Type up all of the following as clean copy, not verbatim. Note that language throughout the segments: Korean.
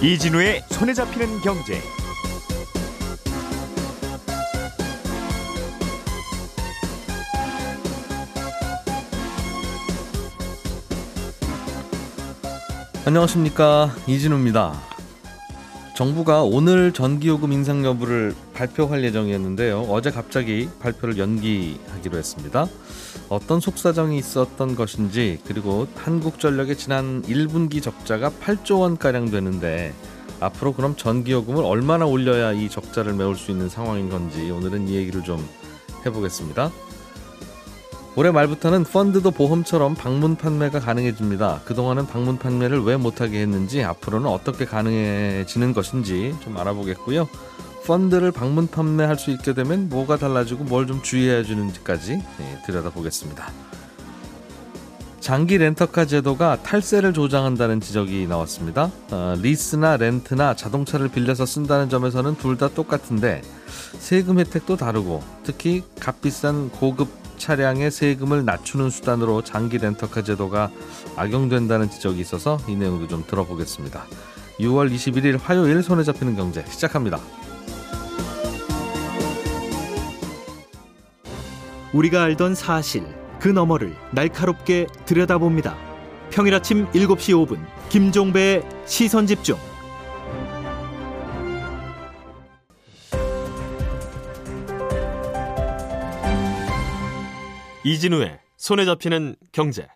이진우의 손에 잡히는 경제. 안녕하십니까, 이진우입니다. 정부가 오늘 전기요금 인상 여부를 발표할 예정이었는데요, 어제 갑자기 발표를 연기하기로 했습니다. 어떤 속사정이 있었던 것인지, 그리고 한국전력의 지난 1분기 적자가 8조 원가량 되는데 앞으로 그럼 전기요금을 얼마나 올려야 이 적자를 메울 수 있는 상황인 건지, 오늘은 이 얘기를 좀 해보겠습니다. 올해 말부터는 펀드도 보험처럼 방문 판매가 가능해집니다. 그동안은 방문 판매를 왜 못하게 했는지, 앞으로는 어떻게 가능해지는 것인지 좀 알아보겠고요. 펀드를 방문 판매할 수 있게 되면 뭐가 달라지고 뭘 좀 주의해야 주는지까지 들여다보겠습니다. 장기 렌터카 제도가 탈세를 조장한다는 지적이 나왔습니다. 리스나 렌트나 자동차를 빌려서 쓴다는 점에서는 둘 다 똑같은데 세금 혜택도 다르고, 특히 값비싼 고급 차량의 세금을 낮추는 수단으로 장기 렌터카 제도가 악용된다는 지적이 있어서 이 내용도 좀 들어보겠습니다. 6월 21일 화요일 손에 잡히는 경제 시작합니다. 우리가 알던 사실 그 너머를 날카롭게 들여다봅니다. 평일 아침 7시 5분 김종배의 시선집중. 이진우의 손에 잡히는 경제.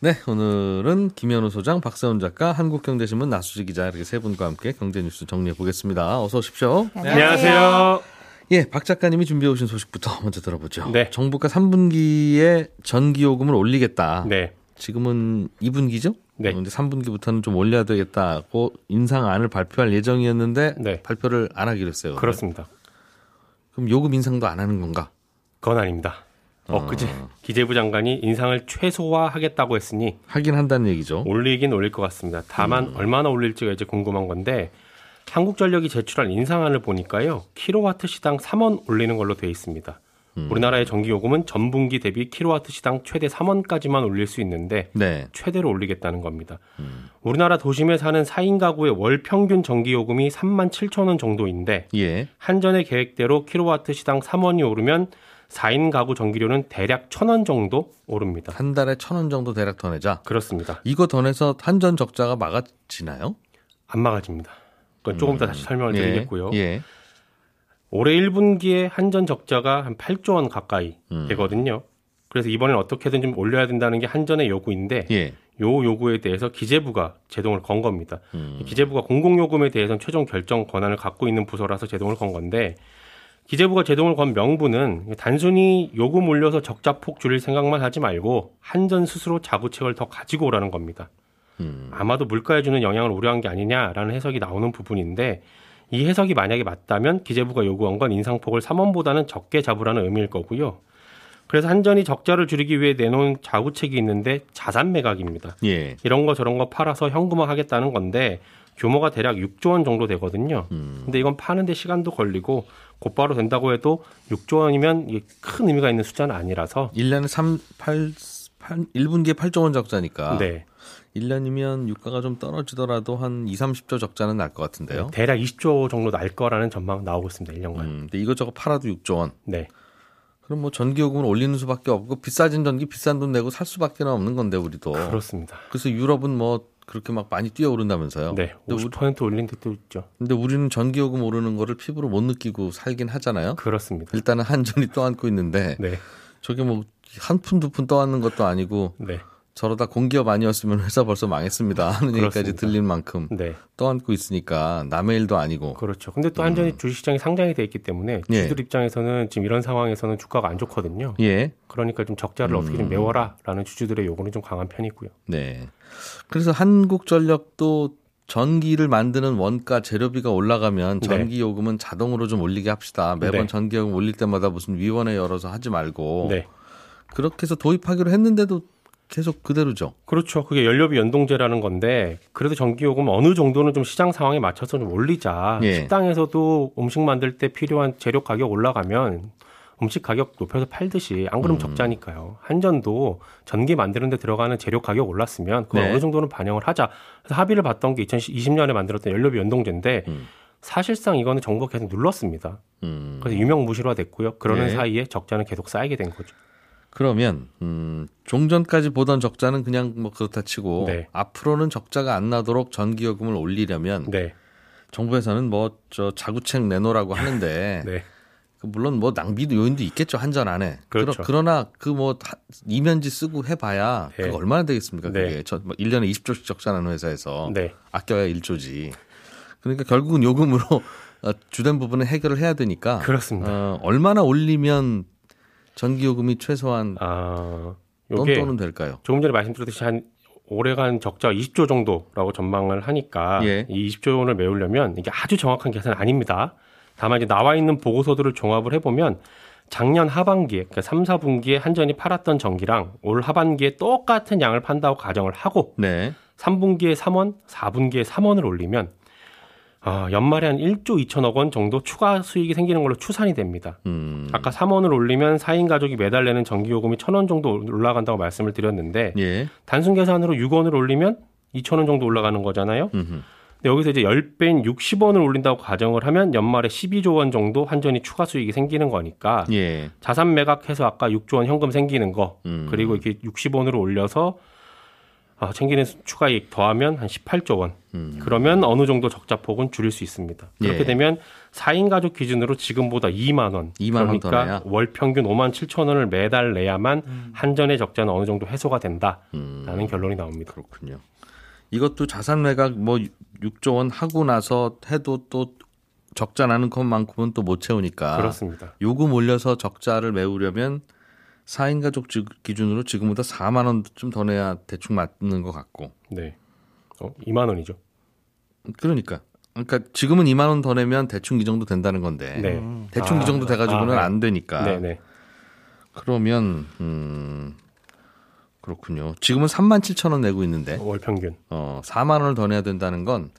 네, 오늘은 김현우 소장, 박세훈 작가, 한국경제신문 나수지 기자, 이렇게 세 분과 함께 경제 뉴스 정리해 보겠습니다. 어서 오십시오. 네, 안녕하세요. 예, 박 작가님이 준비해 오신 소식부터 먼저 들어보죠. 네. 정부가 3분기에 전기요금을 올리겠다. 네. 지금은 2분기죠? 네. 근데 3분기부터는 좀 올려야 되겠다고 인상안을 발표할 예정이었는데 네. 발표를 안 하기로 했어요. 그렇습니다. 그럼 요금 인상도 안 하는 건가? 그건 아닙니다. 엊그제 기재부 장관이 인상을 최소화하겠다고 했으니 하긴 한다는 얘기죠. 올리긴 올릴 것 같습니다. 다만 얼마나 올릴지가 이제 궁금한 건데, 한국전력이 제출한 인상안을 보니까요, 킬로와트시당 3원 올리는 걸로 돼 있습니다. 우리나라의 전기요금은 전분기 대비 킬로와트시당 최대 3원까지만 올릴 수 있는데 네. 최대로 올리겠다는 겁니다. 우리나라 도심에 사는 4인 가구의 월 평균 전기요금이 3만 7천 원 정도인데 예. 한전의 계획대로 킬로와트시당 3원이 오르면 4인 가구 전기료는 대략 1,000원 정도 오릅니다. 한 달에 1,000원 정도 대략 더 내자. 그렇습니다. 이거 더 내서 한전 적자가 막아지나요? 안 막아집니다. 그건 조금 이따 다시 설명을 드리겠고요. 예. 올해 1분기에 한전 적자가 한 8조 원 가까이 되거든요. 그래서 이번엔 어떻게든 좀 올려야 된다는 게 한전의 요구인데 예. 요 요구에 대해서 기재부가 제동을 건 겁니다. 기재부가 공공요금에 대해서는 최종 결정 권한을 갖고 있는 부서라서 제동을 건 건데, 기재부가 제동을 건 명분은 단순히 요금 올려서 적자폭 줄일 생각만 하지 말고 한전 스스로 자구책을 더 가지고 오라는 겁니다. 아마도 물가에 주는 영향을 우려한 게 아니냐라는 해석이 나오는 부분인데, 이 해석이 만약에 맞다면 기재부가 요구한 건 인상폭을 3원보다는 적게 잡으라는 의미일 거고요. 그래서 한전이 적자를 줄이기 위해 내놓은 자구책이 있는데 자산 매각입니다. 예. 이런 거 저런 거 팔아서 현금화하겠다는 건데 규모가 대략 6조 원 정도 되거든요. 근데 이건 파는데 시간도 걸리고 곧바로 된다고 해도 6조 원이면 이게 큰 의미가 있는 숫자는 아니라서. 1년에 1분기에 8조 원 적자니까. 네. 1년이면 유가가 좀 떨어지더라도 한 20, 30조 적자는 날 것 같은데요. 네, 대략 20조 정도 날 거라는 전망 나오고 있습니다. 1년간. 근데 이것저것 팔아도 6조 원. 네. 그럼 뭐 전기요금을 올리는 수밖에 없고, 비싸진 전기 비싼 돈 내고 살 수밖에 없는 건데 우리도. 그렇습니다. 그래서 유럽은 뭐 그렇게 막 많이 뛰어오른다면서요. 네. 50% 올린 듯도 있죠. 근데 우리는 전기요금 오르는 거를 피부로 못 느끼고 살긴 하잖아요. 그렇습니다. 일단은 한전이 떠안고 있는데 네. 저게 뭐 한 푼 두 푼 떠안는 것도 아니고 네. 저러다 공기업 아니었으면 회사 벌써 망했습니다 하는 얘기까지 들린 만큼 네. 떠안고 있으니까 남의 일도 아니고. 그렇죠. 근데 또 한전이 주식시장에 상장이 돼 있기 때문에 주주들 예. 입장에서는 지금 이런 상황에서는 주가가 안 좋거든요. 예. 그러니까 좀 적자를 어떻게 좀 메워라라는 주주들의 요구는 좀 강한 편이고요. 네. 그래서 한국전력도 전기를 만드는 원가 재료비가 올라가면 전기요금은 네. 자동으로 좀 올리게 합시다. 매번 네. 전기요금 올릴 때마다 무슨 위원회 열어서 하지 말고 네. 그렇게 해서 도입하기로 했는데도 계속 그대로죠. 그렇죠. 그게 연료비 연동제라는 건데, 그래도 전기요금 어느 정도는 좀 시장 상황에 맞춰서 좀 올리자. 예. 식당에서도 음식 만들 때 필요한 재료 가격 올라가면 음식 가격 높여서 팔듯이 안 그러면 적자니까요. 한전도 전기 만드는 데 들어가는 재료 가격 올랐으면 그걸 네. 어느 정도는 반영을 하자. 그래서 합의를 봤던 게 2020년에 만들었던 연료비 연동제인데 사실상 이거는 정부가 계속 눌렀습니다. 그래서 유명무실화 됐고요. 그러는 네. 사이에 적자는 계속 쌓이게 된 거죠. 그러면 종전까지 보던 적자는 그냥 뭐 그렇다 치고 네. 앞으로는 적자가 안 나도록 전기요금을 올리려면 네. 정부에서는 뭐 저 자구책 내놓으라고 하는데 네. 물론 뭐 낭비도 요인도 있겠죠 한전 안에. 그렇죠. 그러나 그 뭐 이면지 쓰고 해봐야 네. 그거 얼마나 되겠습니까? 네. 그게 1년에 20조씩 적자나는 회사에서 네. 아껴야 1조지. 그러니까 결국은 요금으로 주된 부분을 해결을 해야 되니까. 그렇습니다. 얼마나 올리면 전기요금이 최소한 또는 될까요? 조금 전에 말씀드렸듯이 한 올해간 적자 20조 정도라고 전망을 하니까 예. 이 20조 원을 메우려면 이게 아주 정확한 계산은 아닙니다. 다만 이제 나와 있는 보고서들을 종합을 해보면 작년 하반기에 그러니까 3, 4분기에 한전이 팔았던 전기랑 올 하반기에 똑같은 양을 판다고 가정을 하고 네. 3분기에 3원, 4분기에 3원을 올리면 연말에 한 1조 2천억 원 정도 추가 수익이 생기는 걸로 추산이 됩니다. 아까 3원을 올리면 4인 가족이 매달 내는 전기요금이 1,000원 정도 올라간다고 말씀을 드렸는데 예. 단순 계산으로 6원을 올리면 2,000원 정도 올라가는 거잖아요. 근데 여기서 이제 10배인 60원을 올린다고 가정을 하면 연말에 12조 원 정도 한전이 추가 수익이 생기는 거니까 예. 자산 매각해서 아까 6조 원 현금 생기는 거 그리고 이렇게 60원으로 올려서 챙기는 추가 이익 더하면 한 18조 원. 그러면 어느 정도 적자폭은 줄일 수 있습니다. 그렇게 예. 되면 4인 가족 기준으로 지금보다 2만 원. 2만 원 더 내야? 그러니까 월 평균 5만 7천 원을 매달 내야만 한전의 적자는 어느 정도 해소가 된다라는 결론이 나옵니다. 그렇군요. 이것도 자산 매각 뭐 6조 원 하고 나서 해도 또 적자 나는 것만큼은 또 못 채우니까. 그렇습니다. 요금 올려서 적자를 메우려면 4인 가족 기준으로 지금보다 4만 원 좀 더 내야 대충 맞는 것 같고. 네. 2만 원이죠. 그러니까 지금은 2만 원 더 내면 대충 이 정도 된다는 건데. 네. 대충 이 정도 돼가지고는 안 되니까. 네네. 그러면 그렇군요. 지금은 3만 7천 원 내고 있는데. 월 평균. 4만 원을 더 내야 된다는 건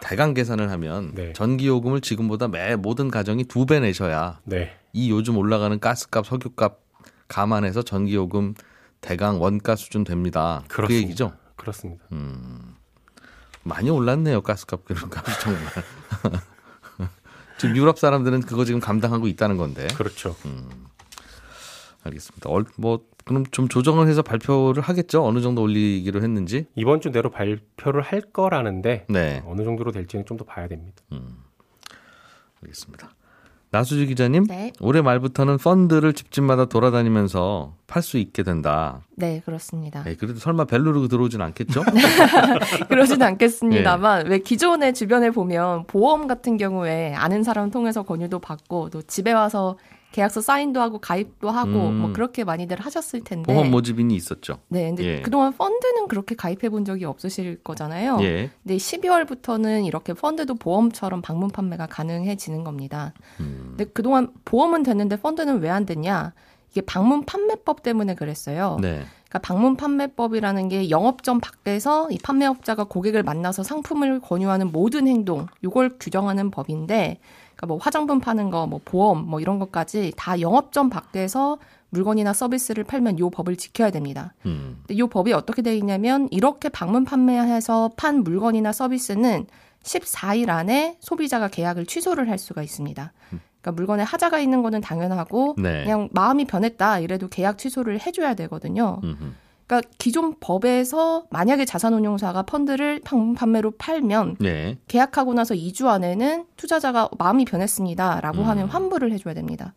대강 계산을 하면 네. 전기요금을 지금보다 매 모든 가정이 2배 내셔야 네. 이 요즘 올라가는 가스값, 석유값 감안해서 전기요금 대강 원가 수준 됩니다. 그렇습니다. 그 얘기죠? 그렇습니다. 많이 올랐네요. 가스값 그런 값이 정말. 지금 유럽 사람들은 그거 지금 감당하고 있다는 건데. 그렇죠. 알겠습니다. 뭐 그럼 좀 조정을 해서 발표를 하겠죠? 어느 정도 올리기로 했는지? 이번 주 내로 발표를 할 거라는데 네. 어느 정도로 될지는 좀 더 봐야 됩니다. 알겠습니다. 나수지 기자님, 네. 올해 말부터는 펀드를 집집마다 돌아다니면서 팔 수 있게 된다. 네, 그렇습니다. 에이, 그래도 설마 벨루르 들어오진 않겠죠? 그러진 않겠습니다만 네. 왜 기존의 주변에 보면 보험 같은 경우에 아는 사람 통해서 권유도 받고 또 집에 와서 계약서 사인도 하고 가입도 하고 뭐 그렇게 많이들 하셨을 텐데 보험 모집인이 있었죠. 네, 근데 예. 그동안 펀드는 그렇게 가입해 본 적이 없으실 거잖아요. 예. 근데 12월부터는 이렇게 펀드도 보험처럼 방문 판매가 가능해지는 겁니다. 근데 그동안 보험은 됐는데 펀드는 왜 안 됐냐? 이게 방문 판매법 때문에 그랬어요. 네. 그러니까 방문 판매법이라는 게 영업점 밖에서 이 판매업자가 고객을 만나서 상품을 권유하는 모든 행동, 이걸 규정하는 법인데. 그러니까 뭐 화장품 파는 거, 뭐 보험, 뭐 이런 것까지 다 영업점 밖에서 물건이나 서비스를 팔면 이 법을 지켜야 됩니다. 근데 이 법이 어떻게 되어 있냐면 이렇게 방문 판매해서 판 물건이나 서비스는 14일 안에 소비자가 계약을 취소를 할 수가 있습니다. 그러니까 물건에 하자가 있는 거는 당연하고 네. 그냥 마음이 변했다 이래도 계약 취소를 해줘야 되거든요. 그러니까 기존 법에서 만약에 자산운용사가 펀드를 판매로 팔면 네. 계약하고 나서 2주 안에는 투자자가 마음이 변했습니다라고 하면 환불을 해줘야 됩니다.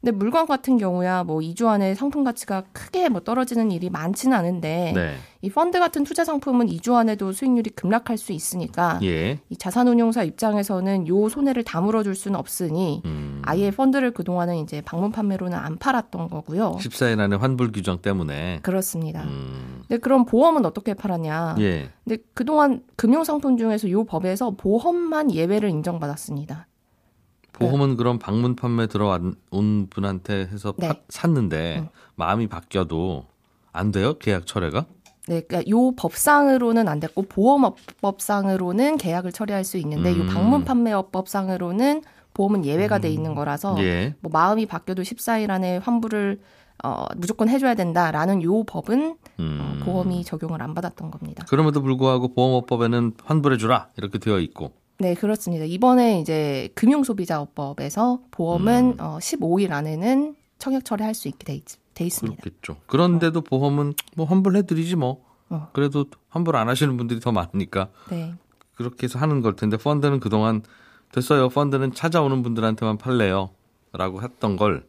근데 물건 같은 경우야 뭐 2주 안에 상품 가치가 크게 뭐 떨어지는 일이 많지는 않은데 네. 이 펀드 같은 투자 상품은 2주 안에도 수익률이 급락할 수 있으니까 예. 이 자산운용사 입장에서는 요 손해를 다물어줄 수는 없으니 아예 펀드를 그동안은 이제 방문 판매로는 안 팔았던 거고요. 14일 안에 환불 규정 때문에 그렇습니다. 근데 그럼 보험은 어떻게 팔았냐? 예. 근데 그동안 금융 상품 중에서 요 법에서 보험만 예외를 인정받았습니다. 보험은 그럼 방문 판매 들어온 분한테 해서 네. 샀는데 마음이 바뀌어도 안 돼요? 계약 철회가? 네, 그러니까 요 법상으로는 안 됐고 보험업법상으로는 계약을 철회할 수 있는데 요 방문 판매업법상으로는 보험은 예외가 돼 있는 거라서 뭐 마음이 바뀌어도 14일 안에 환불을 무조건 해줘야 된다라는 요 법은 보험이 적용을 안 받았던 겁니다. 그럼에도 불구하고 보험업법에는 환불해주라 이렇게 되어 있고. 네, 그렇습니다. 이번에 이제 금융소비자업법에서 보험은 15일 안에는 청약 처리할 수 있게 돼 있습니다. 그렇겠죠. 그런데도 보험은 뭐 환불해드리지 뭐. 그래도 환불 안 하시는 분들이 더 많으니까. 네. 그렇게 해서 하는 걸 텐데 펀드는 그동안 됐어요. 펀드는 찾아오는 분들한테만 팔래요. 라고 했던 걸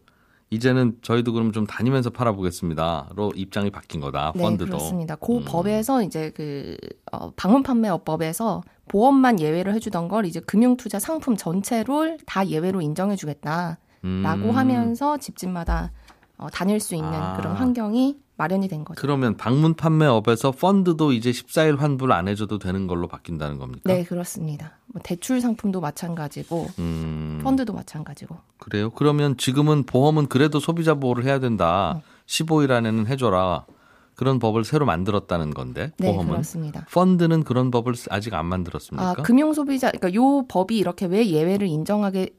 이제는 저희도 그럼 좀 다니면서 팔아보겠습니다.로 입장이 바뀐 거다. 펀드도. 네, 그렇습니다. 그 법에서 이제 그 방문 판매업법에서 보험만 예외를 해주던 걸 이제 금융투자 상품 전체를 다 예외로 인정해주겠다라고 하면서 집집마다 다닐 수 있는 그런 환경이 마련이 된 거죠. 그러면 방문 판매업에서 펀드도 이제 14일 환불 안 해줘도 되는 걸로 바뀐다는 겁니까? 네, 그렇습니다. 뭐 대출 상품도 마찬가지고 펀드도 마찬가지고. 그래요? 그러면 지금은 보험은 그래도 소비자 보호를 해야 된다. 15일 안에는 해줘라. 그런 법을 새로 만들었다는 건데 보험은. 네, 그렇습니다. 펀드는 그런 법을 아직 안 만들었습니까? 금융소비자, 그러니까 요 법이 이렇게 왜 예외를 인정하게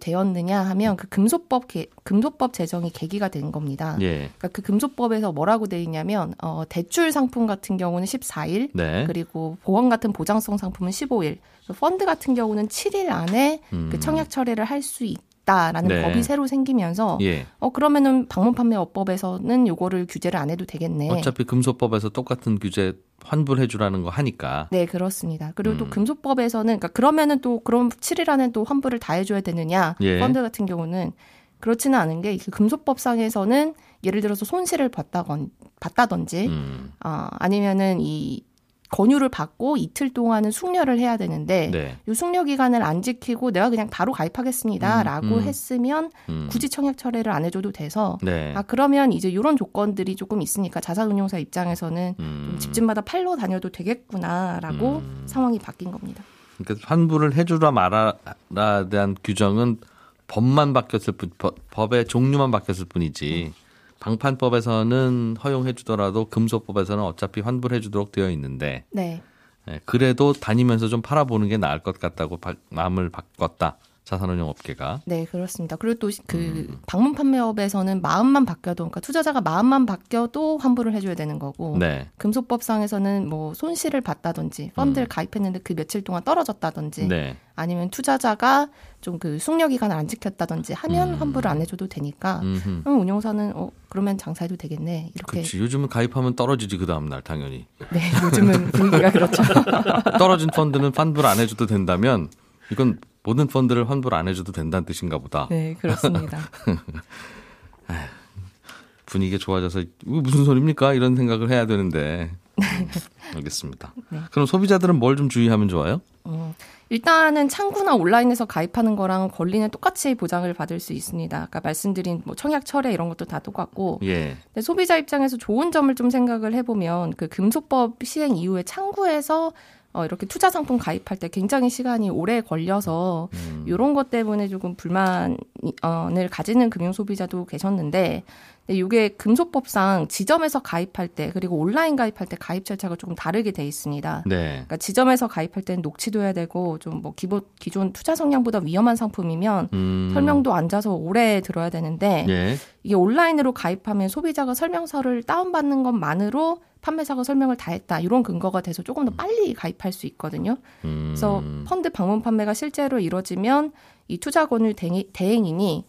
되었느냐 하면 그 금소법 제정이 계기가 된 겁니다. 예. 그러니까 그 금소법에서 뭐라고 돼 있냐면 대출 상품 같은 경우는 14일, 네. 그리고 보험 같은 보장성 상품은 15일, 펀드 같은 경우는 7일 안에 그 청약 처리를 할 수 있게. 라는 네. 법이 새로 생기면서 그러면은 방문 판매업법에서는 요거를 규제를 안 해도 되겠네. 어차피 금소법에서 똑같은 규제 환불해 주라는 거 하니까. 네, 그렇습니다. 그리고 또 금소법에서는 그러니까 그러면은 또 그럼 7일 안에 또 환불을 다 해줘야 되느냐? 펀드 같은 경우는 그렇지는 않은 게 금소법상에서는 예를 들어서 손실을 봤다든지 아니면은 이 권유를 받고 이틀 동안은 숙려를 해야 되는데 이 숙려 기간을 안 지키고 내가 그냥 바로 가입하겠습니다라고 했으면 굳이 청약 철회를 안 해줘도 돼서 그러면 이제 이런 조건들이 조금 있으니까 자산운용사 입장에서는 좀 집집마다 팔러 다녀도 되겠구나라고 상황이 바뀐 겁니다. 그러니까 환불을 해주라 말아라에 대한 규정은 법만 바뀌었을 뿐, 법의 종류만 바뀌었을 뿐이지 방판법에서는 허용해주더라도 금소법에서는 어차피 환불해주도록 되어 있는데 그래도 다니면서 좀 팔아보는 게 나을 것 같다고 마음을 바꿨다. 자산운용 업계가. 네, 그렇습니다. 그리고 또 그 방문 판매업에서는 마음만 바뀌어도 그러니까 투자자가 마음만 바뀌어도 환불을 해줘야 되는 거고 금소법상에서는 뭐 손실을 봤다든지 펀드를 가입했는데 그 며칠 동안 떨어졌다든지 아니면 투자자가 좀 그 숙려 기간을 안 지켰다든지 하면 환불을 안 해줘도 되니까 그럼 운용사는 그러면 장사해도 되겠네 이렇게. 그렇지. 요즘은 가입하면 떨어지지 그 다음 날 당연히. 네, 요즘은 분위기가 그렇죠. 떨어진 펀드는 환불 안 해줘도 된다면 이건 모든 펀드를 환불 안 해줘도 된다는 뜻인가 보다. 네, 그렇습니다. 분위기가 좋아져서 무슨 소리입니까? 이런 생각을 해야 되는데. 알겠습니다. 네. 그럼 소비자들은 뭘 좀 주의하면 좋아요? 일단은 창구나 온라인에서 가입하는 거랑 권리는 똑같이 보장을 받을 수 있습니다. 아까 말씀드린 뭐 청약 철회 이런 것도 다 똑같고. 근데 소비자 입장에서 좋은 점을 좀 생각을 해보면 그 금소법 시행 이후에 창구에서 이렇게 투자 상품 가입할 때 굉장히 시간이 오래 걸려서 이런 것 때문에 조금 불만을 가지는 금융 소비자도 계셨는데 이게 금소법상 지점에서 가입할 때 그리고 온라인 가입할 때 가입 절차가 조금 다르게 돼 있습니다. 그러니까 지점에서 가입할 때는 녹취도 해야 되고 좀 뭐 기존 투자 성향보다 위험한 상품이면 설명도 앉아서 오래 들어야 되는데 이게 온라인으로 가입하면 소비자가 설명서를 다운받는 것만으로 판매사가 설명을 다 했다. 이런 근거가 돼서 조금 더 빨리 가입할 수 있거든요. 그래서 펀드 방문 판매가 실제로 이루어지면 이 투자 권유 대행인이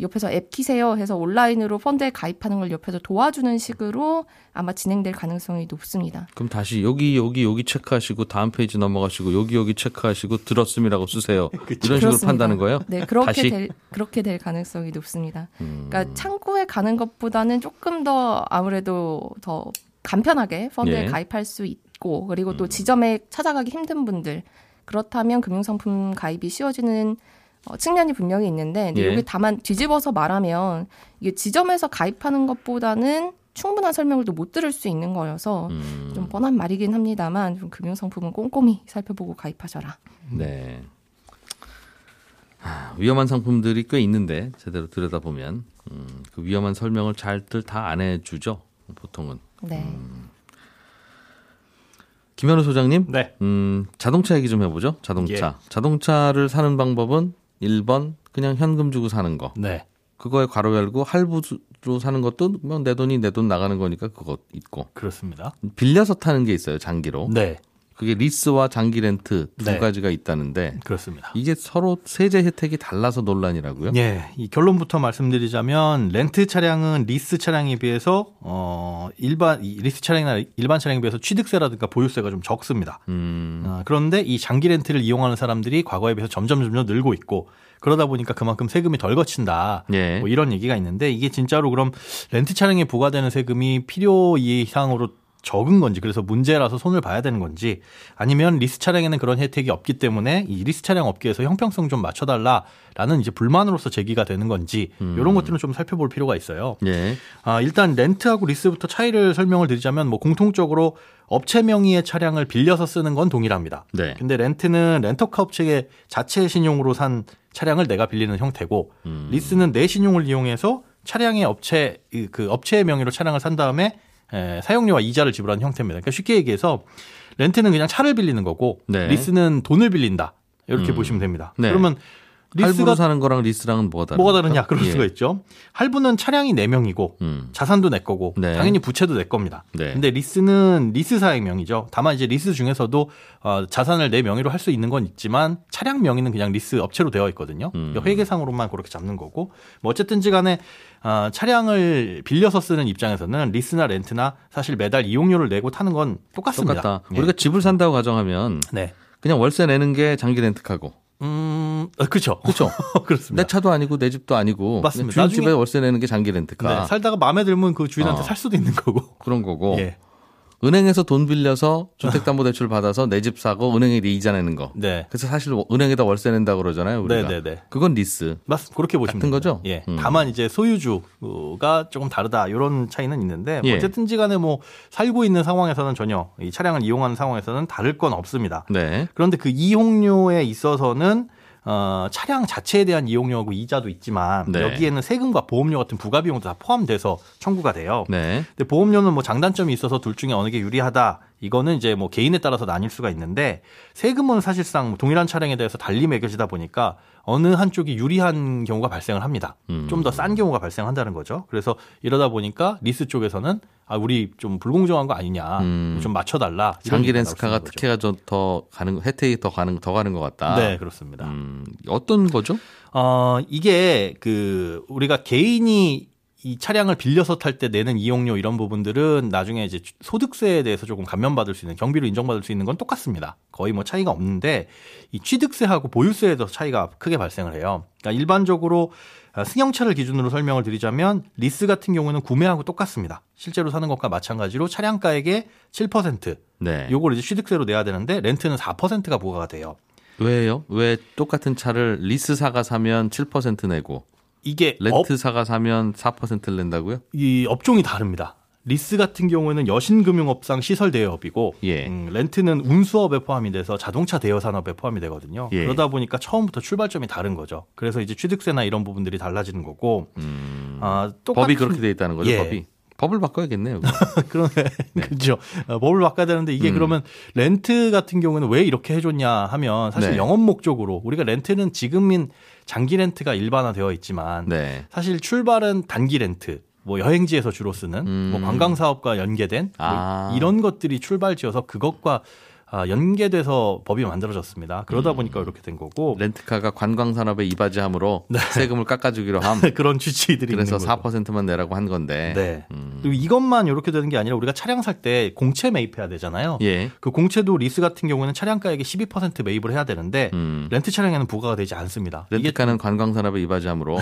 옆에서 앱 키세요 해서 온라인으로 펀드에 가입하는 걸 옆에서 도와주는 식으로 아마 진행될 가능성이 높습니다. 그럼 다시 여기 체크하시고 다음 페이지 넘어가시고 여기 체크하시고 들었음이라고 쓰세요. 이런 식으로 판다는 거예요? 네, 그렇게 될 가능성이 높습니다. 그러니까 창구에 가는 것보다는 조금 더 아무래도 더 간편하게 펀드에 가입할 수 있고 그리고 또 지점에 찾아가기 힘든 분들 그렇다면 금융상품 가입이 쉬워지는 측면이 분명히 있는데 근데 여기 다만 뒤집어서 말하면 이게 지점에서 가입하는 것보다는 충분한 설명을 또 못 들을 수 있는 거여서 좀 뻔한 말이긴 합니다만 좀 금융상품은 꼼꼼히 살펴보고 가입하셔라. 네. 위험한 상품들이 꽤 있는데 제대로 들여다보면 그 위험한 설명을 잘들 다 안 해주죠. 보통은. 네. 김현우 소장님, 자동차 얘기 좀 해보죠. 자동차를 사는 방법은 1번 그냥 현금 주고 사는 거. 네. 그거에 괄호 열고 할부로 사는 것도 뭐 내 돈이 내 돈 나가는 거니까 그거 있고. 그렇습니다. 빌려서 타는 게 있어요. 장기로. 네. 그게 리스와 장기 렌트 두 네. 가지가 있다는데 그렇습니다. 이게 서로 세제 혜택이 달라서 논란이라고요? 네. 이 결론부터 말씀드리자면 렌트 차량은 리스 차량에 비해서 일반 리스 차량이나 일반 차량에 비해서 취득세라든가 보유세가 좀 적습니다. 그런데 이 장기 렌트를 이용하는 사람들이 과거에 비해서 점점 늘고 있고 그러다 보니까 그만큼 세금이 덜 걷힌다. 예. 뭐 이런 얘기가 있는데 이게 진짜로 그럼 렌트 차량에 부과되는 세금이 필요 이상으로 적은 건지 그래서 문제라서 손을 봐야 되는 건지 아니면 리스 차량에는 그런 혜택이 없기 때문에 이 리스 차량 업계에서 형평성 좀 맞춰달라라는 이제 불만으로서 제기가 되는 건지 이런 것들은 좀 살펴볼 필요가 있어요. 예. 일단 렌트하고 리스부터 차이를 설명을 드리자면 뭐 공통적으로 업체 명의의 차량을 빌려서 쓰는 건 동일합니다. 네. 근데 렌트는 렌터카 업체의 자체 신용으로 산 차량을 내가 빌리는 형태고 리스는 내 신용을 이용해서 차량의 업체 그 업체의 명의로 차량을 산 다음에 사용료와 이자를 지불하는 형태입니다. 그러니까 쉽게 얘기해서 렌트는 그냥 차를 빌리는 거고 네. 리스는 돈을 빌린다. 이렇게 보시면 됩니다. 네. 그러면 할부로 사는 거랑 리스랑은 뭐가 다르냐 그럴 예. 수가 있죠. 할부는 차량이 내 명이고 자산도 내 거고 네. 당연히 부채도 내 겁니다. 그런데 네. 리스는 리스사의 명이죠. 다만 이제 리스 중에서도 자산을 내 명의로 할 수 있는 건 있지만 차량 명의는 그냥 리스 업체로 되어 있거든요. 그러니까 회계상으로만 그렇게 잡는 거고 뭐 어쨌든지 간에 차량을 빌려서 쓰는 입장에서는 리스나 렌트나 사실 매달 이용료를 내고 타는 건 똑같습니다. 똑같다. 예. 우리가 집을 산다고 가정하면 네. 그냥 월세 내는 게 장기 렌트카고 그렇죠. 그렇습니다. 내 차도 아니고 내 집도 아니고 맞습니다. 주인 집에 월세 내는 게 장기 렌트카. 네, 살다가 마음에 들면 그 주인한테 살 수도 있는 거고 그런 거고. 예. 은행에서 돈 빌려서 주택담보대출 받아서 내 집 사고 은행에 이자 내는 거. 네. 그래서 사실 은행에다 월세 낸다 그러잖아요. 우리가. 네네네. 그건 리스. 맞습니다. 그렇게 보시면 같은 거죠. 예. 다만 이제 소유주가 조금 다르다 이런 차이는 있는데 예. 어쨌든지간에 뭐 살고 있는 상황에서는 전혀 이 차량을 이용하는 상황에서는 다를 건 없습니다. 네. 그런데 그 이용료에 있어서는 차량 자체에 대한 이용료하고 이자도 있지만 네. 여기에는 세금과 보험료 같은 부가 비용도 다 포함돼서 청구가 돼요. 네. 근데 보험료는 뭐 장단점이 있어서 둘 중에 어느 게 유리하다. 이거는 이제 뭐 개인에 따라서 나뉠 수가 있는데 세금은 사실상 동일한 차량에 대해서 달리 매겨지다 보니까 어느 한쪽이 유리한 경우가 발생을 합니다. 좀 더 싼 경우가 발생한다는 거죠. 그래서 이러다 보니까 리스 쪽에서는 우리 좀 불공정한 거 아니냐, 좀 맞춰달라. 장기 렌트카가 특혜가 좀 더 가는 혜택이 더 가는 것 같다. 네, 그렇습니다. 어떤 거죠? 이게 그 우리가 개인이 이 차량을 빌려서 탈 때 내는 이용료 이런 부분들은 나중에 이제 소득세에 대해서 조금 감면받을 수 있는 경비로 인정받을 수 있는 건 똑같습니다. 거의 뭐 차이가 없는데 이 취득세하고 보유세에서 차이가 크게 발생을 해요. 그러니까 일반적으로 승용차를 기준으로 설명을 드리자면 리스 같은 경우는 구매하고 똑같습니다. 실제로 사는 것과 마찬가지로 차량가액의 7% 네. 요걸 이제 취득세로 내야 되는데 렌트는 4%가 부과가 돼요. 왜요? 왜 똑같은 차를 리스사가 사면 7% 내고 이게 렌트사가 사면 4%를 낸다고요? 이 업종이 다릅니다. 리스 같은 경우에는 여신금융업상 시설대여업이고 예. 렌트는 운수업에 포함이 돼서 자동차 대여산업에 포함이 되거든요. 예. 그러다 보니까 처음부터 출발점이 다른 거죠. 그래서 이제 취득세나 이런 부분들이 달라지는 거고 똑같은 법이 그렇게 돼 있다는 거죠. 예. 법을 바꿔야겠네요. 그러네. 네. 그렇죠. 법을 바꿔야 되는데 이게 그러면 렌트 같은 경우는 왜 이렇게 해줬냐 하면 사실 네. 영업 목적으로 우리가 렌트는 지금인 장기 렌트가 일반화되어 있지만 네. 사실 출발은 단기 렌트. 뭐 여행지에서 주로 쓰는 뭐 관광사업과 연계된 뭐 이런 것들이 출발지여서 그것과 연계돼서 법이 만들어졌습니다. 그러다 보니까 이렇게 된 거고 렌트카가 관광산업에 이바지함으로 네. 세금을 깎아주기로 함 그런 취지들이 그래서 있는 4%만 내라고 한 건데 네. 그리고 이것만 이렇게 되는 게 아니라 우리가 차량 살 때 공채 매입해야 되잖아요. 예. 그 공채도 리스 같은 경우는 차량가액의 12% 매입을 해야 되는데 렌트 차량에는 부과가 되지 않습니다. 렌트카는 이게... 관광산업에 이바지함으로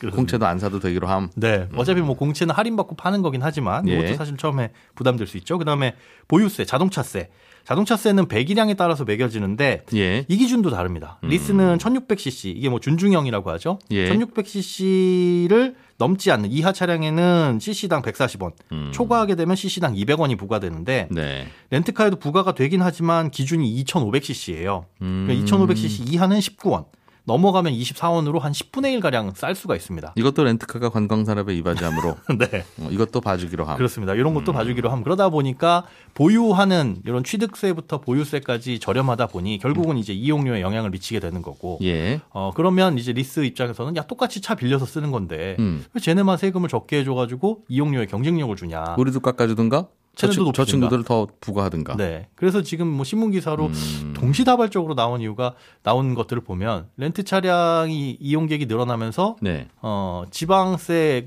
네, 공채도 안 사도 되기로 함. 네, 어차피 뭐 공채는 할인받고 파는 거긴 하지만 이것도 예. 사실 처음에 부담될 수 있죠. 그다음에 보유세, 자동차세. 자동차세는 배기량에 따라서 매겨지는데 예. 이 기준도 다릅니다. 리스는 1600cc, 이게 뭐 준중형이라고 하죠. 예. 1600cc를 넘지 않는 이하 차량에는 cc당 140원, 초과하게 되면 cc당 200원이 부과되는데 네. 렌트카에도 부과가 되긴 하지만 기준이 2500cc예요. 그러니까 2500cc 이하는 19원. 넘어가면 24원으로 한 10분의 1가량 쌀 수가 있습니다. 이것도 렌트카가 관광산업에 이바지함으로 네. 이것도 봐주기로 함. 그렇습니다. 이런 것도 봐주기로 함. 그러다 보니까 보유하는 이런 취득세부터 보유세까지 저렴하다 보니 결국은 이제 이용료에 영향을 미치게 되는 거고 예. 그러면 이제 리스 입장에서는 야 똑같이 차 빌려서 쓰는 건데 왜 쟤네만 세금을 적게 해줘가지고 이용료에 경쟁력을 주냐. 우리도 깎아주든가? 저 친구들을 더 부과하든가. 네. 그래서 지금 뭐 신문기사로 동시다발적으로 나온 것들을 보면 렌트 차량이 이용객이 늘어나면서 네. 지방세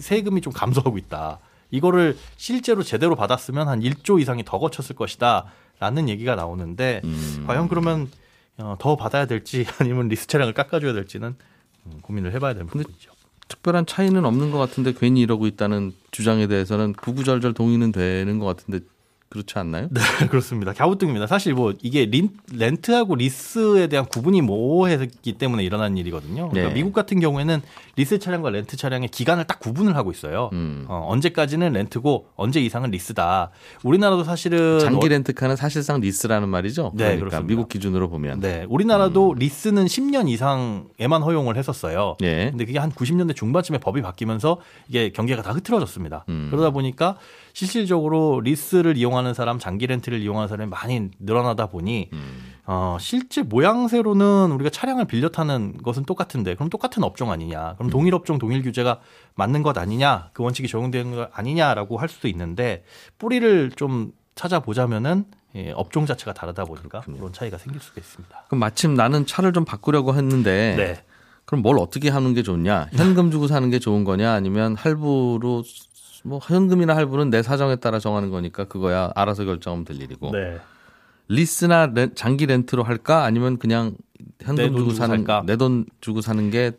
세금이 좀 감소하고 있다. 이거를 실제로 제대로 받았으면 한 1조 이상이 더 거쳤을 것이다. 라는 얘기가 나오는데 과연 그러면 더 받아야 될지 아니면 리스 차량을 깎아줘야 될지는 고민을 해봐야 되는 부분이죠. 특별한 차이는 없는 것 같은데 괜히 이러고 있다는 주장에 대해서는 구구절절 동의는 되는 것 같은데 그렇지 않나요? 네, 그렇습니다. 갸우뚱입니다. 사실 뭐 이게 렌트하고 리스에 대한 구분이 모호했기 때문에 일어난 일이거든요. 그러니까 네. 미국 같은 경우에는 리스 차량과 렌트 차량의 기간을 딱 구분을 하고 있어요. 언제까지는 렌트고 언제 이상은 리스다. 우리나라도 사실은 장기 렌트카는 사실상 리스라는 말이죠. 네, 그러니까 그렇습니다. 미국 기준으로 보면. 네, 우리나라도 리스는 10년 이상에만 허용을 했었어요. 네. 근데 그게 한 90년대 중반쯤에 법이 바뀌면서 이게 경계가 다 흐트러졌습니다. 그러다 보니까 실질적으로 리스를 이용하는 사람, 장기 렌트를 이용하는 사람이 많이 늘어나다 보니 실제 모양새로는 우리가 차량을 빌려 타는 것은 똑같은데 그럼 똑같은 업종 아니냐. 그럼 동일 업종, 동일 규제가 맞는 것 아니냐. 그 원칙이 적용되는 것 아니냐라고 할 수도 있는데 뿌리를 좀 찾아보자면은 예, 업종 자체가 다르다 보니까 그렇군요. 그런 차이가 생길 수가 있습니다. 그럼 마침 나는 차를 좀 바꾸려고 했는데 네. 그럼 뭘 어떻게 하는 게 좋냐. 현금 주고 사는 게 좋은 거냐 아니면 할부로 뭐 현금이나 할부는 내 사정에 따라 정하는 거니까 그거야 알아서 결정하면 될 일이고 네. 리스나 장기 렌트로 할까 아니면 그냥 현금 주고 사는 내 돈 주고 사는 게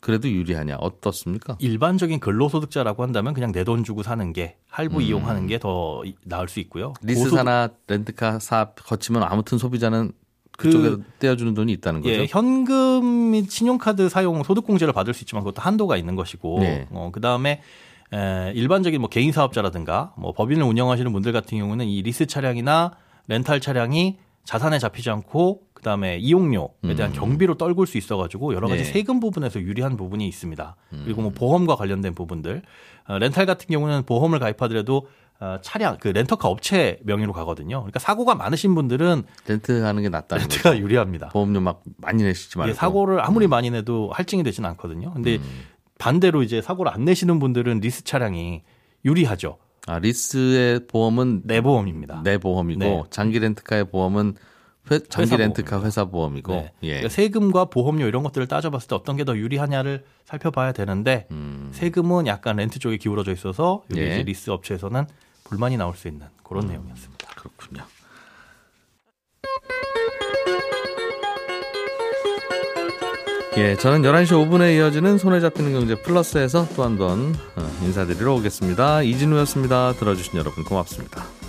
그래도 유리하냐 어떻습니까? 일반적인 근로소득자라고 한다면 그냥 내 돈 주고 사는 게 할부 이용하는 게 더 나을 수 있고요. 리스사나 렌트카 사업 거치면 아무튼 소비자는 그쪽에 떼어주는 돈이 있다는 거죠. 예, 현금 및 신용카드 사용 소득공제를 받을 수 있지만 그것도 한도가 있는 것이고 네. 그다음에 일반적인 뭐 개인 사업자라든가 뭐 법인을 운영하시는 분들 같은 경우는 이 리스 차량이나 렌탈 차량이 자산에 잡히지 않고 그다음에 이용료에 대한 경비로 떨굴 수 있어가지고 여러 가지 네. 세금 부분에서 유리한 부분이 있습니다. 그리고 뭐 보험과 관련된 부분들 렌탈 같은 경우는 보험을 가입하더라도 차량 그 렌터카 업체 명의로 가거든요. 그러니까 사고가 많으신 분들은 렌트하는 게 낫다. 렌트가 거죠. 유리합니다. 보험료 막 많이 내시지 말고 예, 사고를 아무리 많이 내도 할증이 되지는 않거든요. 근데 반대로 이제 사고를 안 내시는 분들은 리스 차량이 유리하죠. 아, 리스의 보험은 내보험입니다. 내보험이고 네. 장기 렌트카의 보험은 장기 렌트카 회사 보험이고 네. 예. 그러니까 세금과 보험료 이런 것들을 따져봤을 때 어떤 게 더 유리하냐를 살펴봐야 되는데 세금은 약간 렌트 쪽에 기울어져 있어서 여기 예. 이제 리스 업체에서는 불만이 나올 수 있는 그런 내용이었습니다. 그렇군요. 예, 저는 11시 5분에 이어지는 손에 잡히는 경제 플러스에서 또 한 번 인사드리러 오겠습니다. 이진우였습니다. 들어주신 여러분 고맙습니다.